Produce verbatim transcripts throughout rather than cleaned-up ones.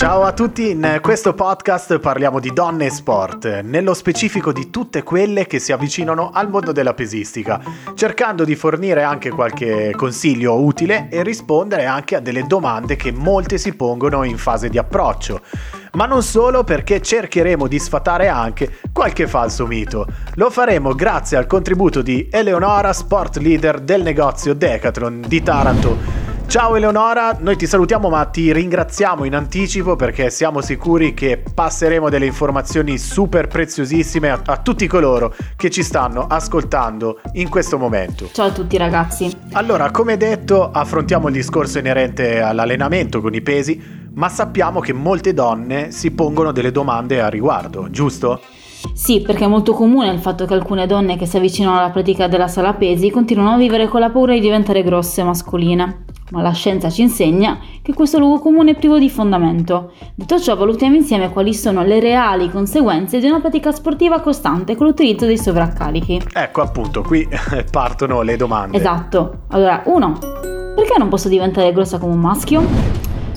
Ciao a tutti, in questo podcast parliamo di donne e sport, nello specifico di tutte quelle che si avvicinano al mondo della pesistica, cercando di fornire anche qualche consiglio utile e rispondere anche a delle domande che molte si pongono in fase di approccio. Ma non solo, perché cercheremo di sfatare anche qualche falso mito. Lo faremo grazie al contributo di Eleonora, sport leader del negozio Decathlon di Taranto. Ciao Eleonora, noi ti salutiamo ma ti ringraziamo in anticipo perché siamo sicuri che passeremo delle informazioni super preziosissime a, a tutti coloro che ci stanno ascoltando in questo momento. Ciao a tutti ragazzi. Allora, come detto, affrontiamo il discorso inerente all'allenamento con i pesi, ma sappiamo che molte donne si pongono delle domande a riguardo, giusto? Sì, perché è molto comune il fatto che alcune donne che si avvicinano alla pratica della sala pesi continuano a vivere con la paura di diventare grosse e mascoline. Ma la scienza ci insegna che questo luogo comune è privo di fondamento. Detto ciò, valutiamo insieme quali sono le reali conseguenze di una pratica sportiva costante con l'utilizzo dei sovraccarichi. Ecco appunto, qui partono le domande. Esatto. Allora, uno. Perché non posso diventare grossa come un maschio?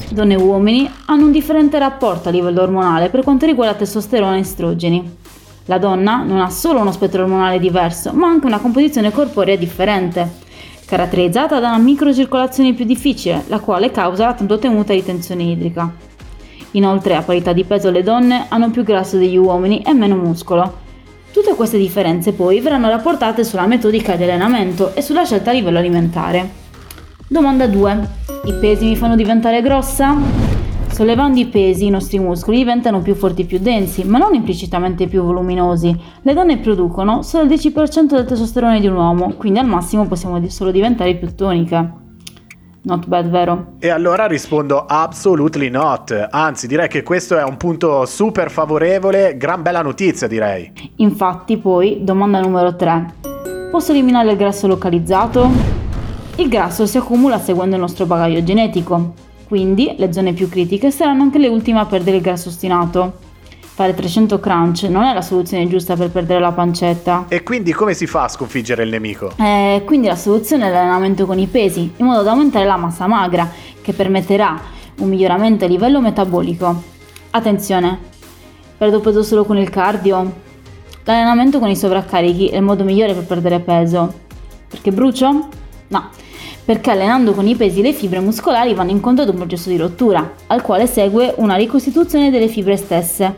Donne e uomini hanno un differente rapporto a livello ormonale per quanto riguarda testosterone e estrogeni. La donna non ha solo uno spettro ormonale diverso, ma anche una composizione corporea differente, caratterizzata da una microcircolazione più difficile, la quale causa la tanto temuta ritenzione idrica. Inoltre, a parità di peso, le donne hanno più grasso degli uomini e meno muscolo. Tutte queste differenze poi verranno rapportate sulla metodica di allenamento e sulla scelta a livello alimentare. Domanda due. I pesi mi fanno diventare grossa? Sollevando i pesi, i nostri muscoli diventano più forti e più densi, ma non implicitamente più voluminosi. Le donne producono solo il dieci per cento del testosterone di un uomo, quindi al massimo possiamo solo diventare più toniche. Not bad, vero? E allora rispondo absolutely not. Anzi, direi che questo è un punto super favorevole, gran bella notizia, direi. Infatti, poi, domanda numero tre. Posso eliminare il grasso localizzato? Il grasso si accumula seguendo il nostro bagaglio genetico. Quindi le zone più critiche saranno anche le ultime a perdere il grasso ostinato. Fare trecento crunch non è la soluzione giusta per perdere la pancetta. E quindi come si fa a sconfiggere il nemico? Eh, quindi la soluzione è l'allenamento con i pesi, in modo da aumentare la massa magra, che permetterà un miglioramento a livello metabolico. Attenzione, perdo peso solo con il cardio? L'allenamento con i sovraccarichi è il modo migliore per perdere peso. Perché brucio? No. Perché allenando con i pesi le fibre muscolari vanno incontro ad un processo di rottura, al quale segue una ricostituzione delle fibre stesse.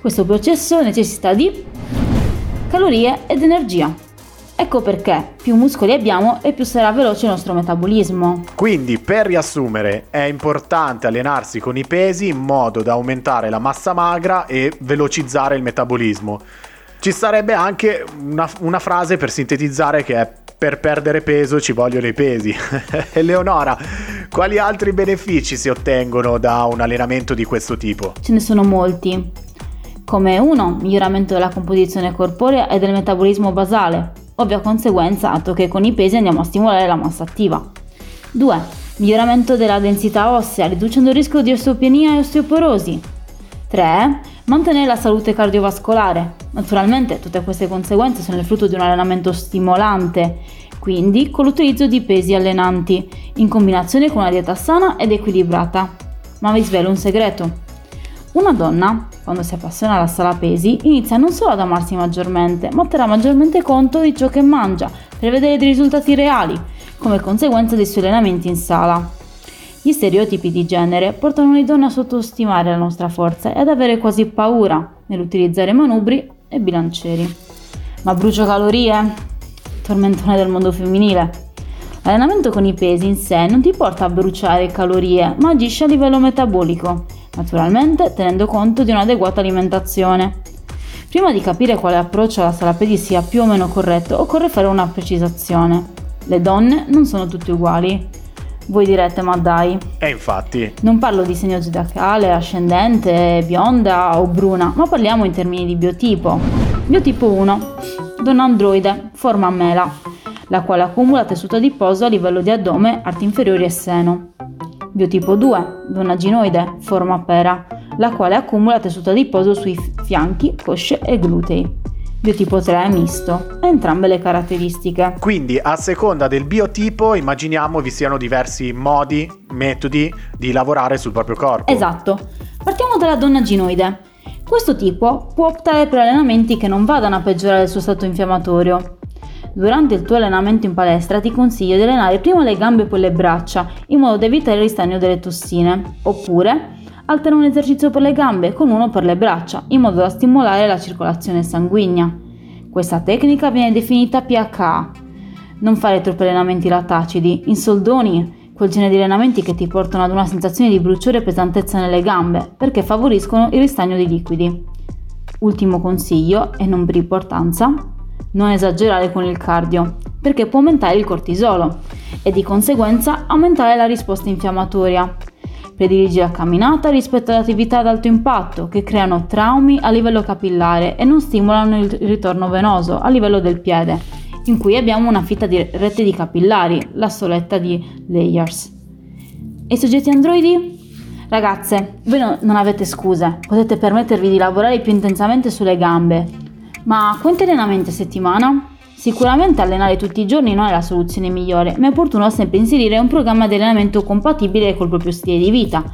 Questo processo necessita di calorie ed energia. Ecco perché più muscoli abbiamo e più sarà veloce il nostro metabolismo. Quindi, per riassumere, è importante allenarsi con i pesi in modo da aumentare la massa magra e velocizzare il metabolismo. Ci sarebbe anche una, una frase per sintetizzare che è: per perdere peso ci vogliono i pesi. Eleonora, quali altri benefici si ottengono da un allenamento di questo tipo? Ce ne sono molti, come uno, miglioramento della composizione corporea e del metabolismo basale, ovvia conseguenza dato che con i pesi andiamo a stimolare la massa attiva. due. Miglioramento della densità ossea, riducendo il rischio di osteopenia e osteoporosi. tre. Mantenere la salute cardiovascolare. Naturalmente tutte queste conseguenze sono il frutto di un allenamento stimolante, quindi con l'utilizzo di pesi allenanti, in combinazione con una dieta sana ed equilibrata. Ma vi svelo un segreto. Una donna, quando si appassiona alla sala pesi, inizia non solo ad amarsi maggiormente, ma terrà maggiormente conto di ciò che mangia, per vedere dei risultati reali, come conseguenza dei suoi allenamenti in sala. Gli stereotipi di genere portano le donne a sottostimare la nostra forza e ad avere quasi paura nell'utilizzare manubri e bilancieri. Ma brucio calorie? Tormentone del mondo femminile. L'allenamento con i pesi in sé non ti porta a bruciare calorie, ma agisce a livello metabolico, naturalmente tenendo conto di un'adeguata alimentazione. Prima di capire quale approccio alla sala pesi sia più o meno corretto, occorre fare una precisazione. Le donne non sono tutte uguali. Voi direte, ma dai. E infatti. Non parlo di segno zodiacale, ascendente, bionda o bruna, ma parliamo in termini di biotipo. Biotipo uno. Donna androide, forma mela, la quale accumula tessuto adiposo a livello di addome, arti inferiori e seno. Biotipo due. Donna ginoide, forma pera, la quale accumula tessuto adiposo sui fianchi, cosce e glutei. Biotipo tre è misto, entrambe le caratteristiche. Quindi a seconda del biotipo immaginiamo vi siano diversi modi, metodi di lavorare sul proprio corpo. Esatto, Partiamo dalla donna ginoide. Questo tipo può optare per allenamenti che non vadano a peggiorare il suo stato infiammatorio. Durante il tuo allenamento in palestra ti consiglio di allenare prima le gambe e poi le braccia, in modo da evitare il ristagno delle tossine. Oppure alterna un esercizio per le gambe con uno per le braccia, in modo da stimolare la circolazione sanguigna. Questa tecnica viene definita P H A. Non fare troppi allenamenti latacidi, insoldoni, quel genere di allenamenti che ti portano ad una sensazione di bruciore e pesantezza nelle gambe, perché favoriscono il ristagno di liquidi. Ultimo consiglio, e non per importanza, non esagerare con il cardio, perché può aumentare il cortisolo e di conseguenza aumentare la risposta infiammatoria. Prediligi la camminata rispetto ad attività ad alto impatto che creano traumi a livello capillare e non stimolano il ritorno venoso a livello del piede, in cui abbiamo una fitta di rete di capillari, la soletta di layers. E i soggetti androidi? Ragazze, voi no, non avete scuse, potete permettervi di lavorare più intensamente sulle gambe. Ma quanti allenamenti a settimana? Sicuramente allenare tutti i giorni non è la soluzione migliore, ma è opportuno sempre inserire un programma di allenamento compatibile col proprio stile di vita,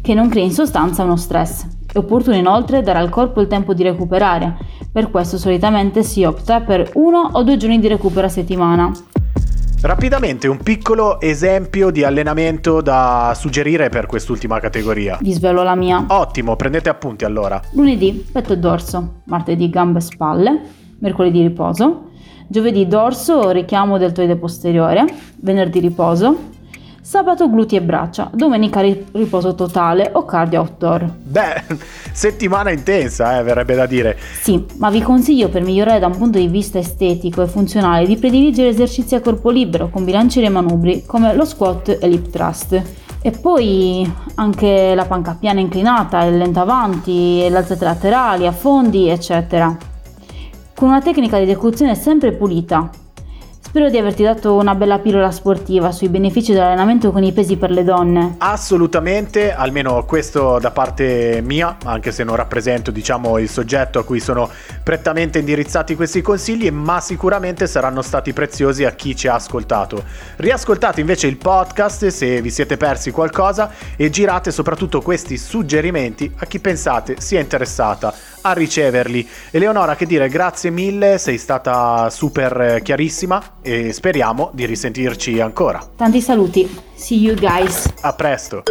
che non crei in sostanza uno stress. È opportuno inoltre dare al corpo il tempo di recuperare, per questo solitamente si opta per uno o due giorni di recupero a settimana. Rapidamente un piccolo esempio di allenamento da suggerire per quest'ultima categoria. Vi svelo la mia. Ottimo, prendete appunti allora. Lunedì petto e dorso, martedì gambe e spalle, mercoledì riposo, giovedì dorso, richiamo deltoide posteriore, venerdì riposo, sabato glutei e braccia, domenica riposo totale o cardio outdoor. Beh, settimana intensa, eh, verrebbe da dire. Sì, ma vi consiglio per migliorare da un punto di vista estetico e funzionale di prediligere esercizi a corpo libero con bilanciere e manubri come lo squat e l'hip thrust. E poi anche la panca piana inclinata, il lento avanti, le alzate laterali, affondi, eccetera, con una tecnica di esecuzione sempre pulita. Spero di averti dato una bella pillola sportiva sui benefici dell'allenamento con i pesi per le donne. Assolutamente, almeno questo da parte mia, anche se non rappresento, diciamo, il soggetto a cui sono prettamente indirizzati questi consigli, ma sicuramente saranno stati preziosi a chi ci ha ascoltato. Riascoltate invece il podcast se vi siete persi qualcosa e girate soprattutto questi suggerimenti a chi pensate sia interessata a riceverli. Eleonora, che dire, grazie mille, sei stata super chiarissima e speriamo di risentirci ancora. Tanti saluti, see you guys. A presto.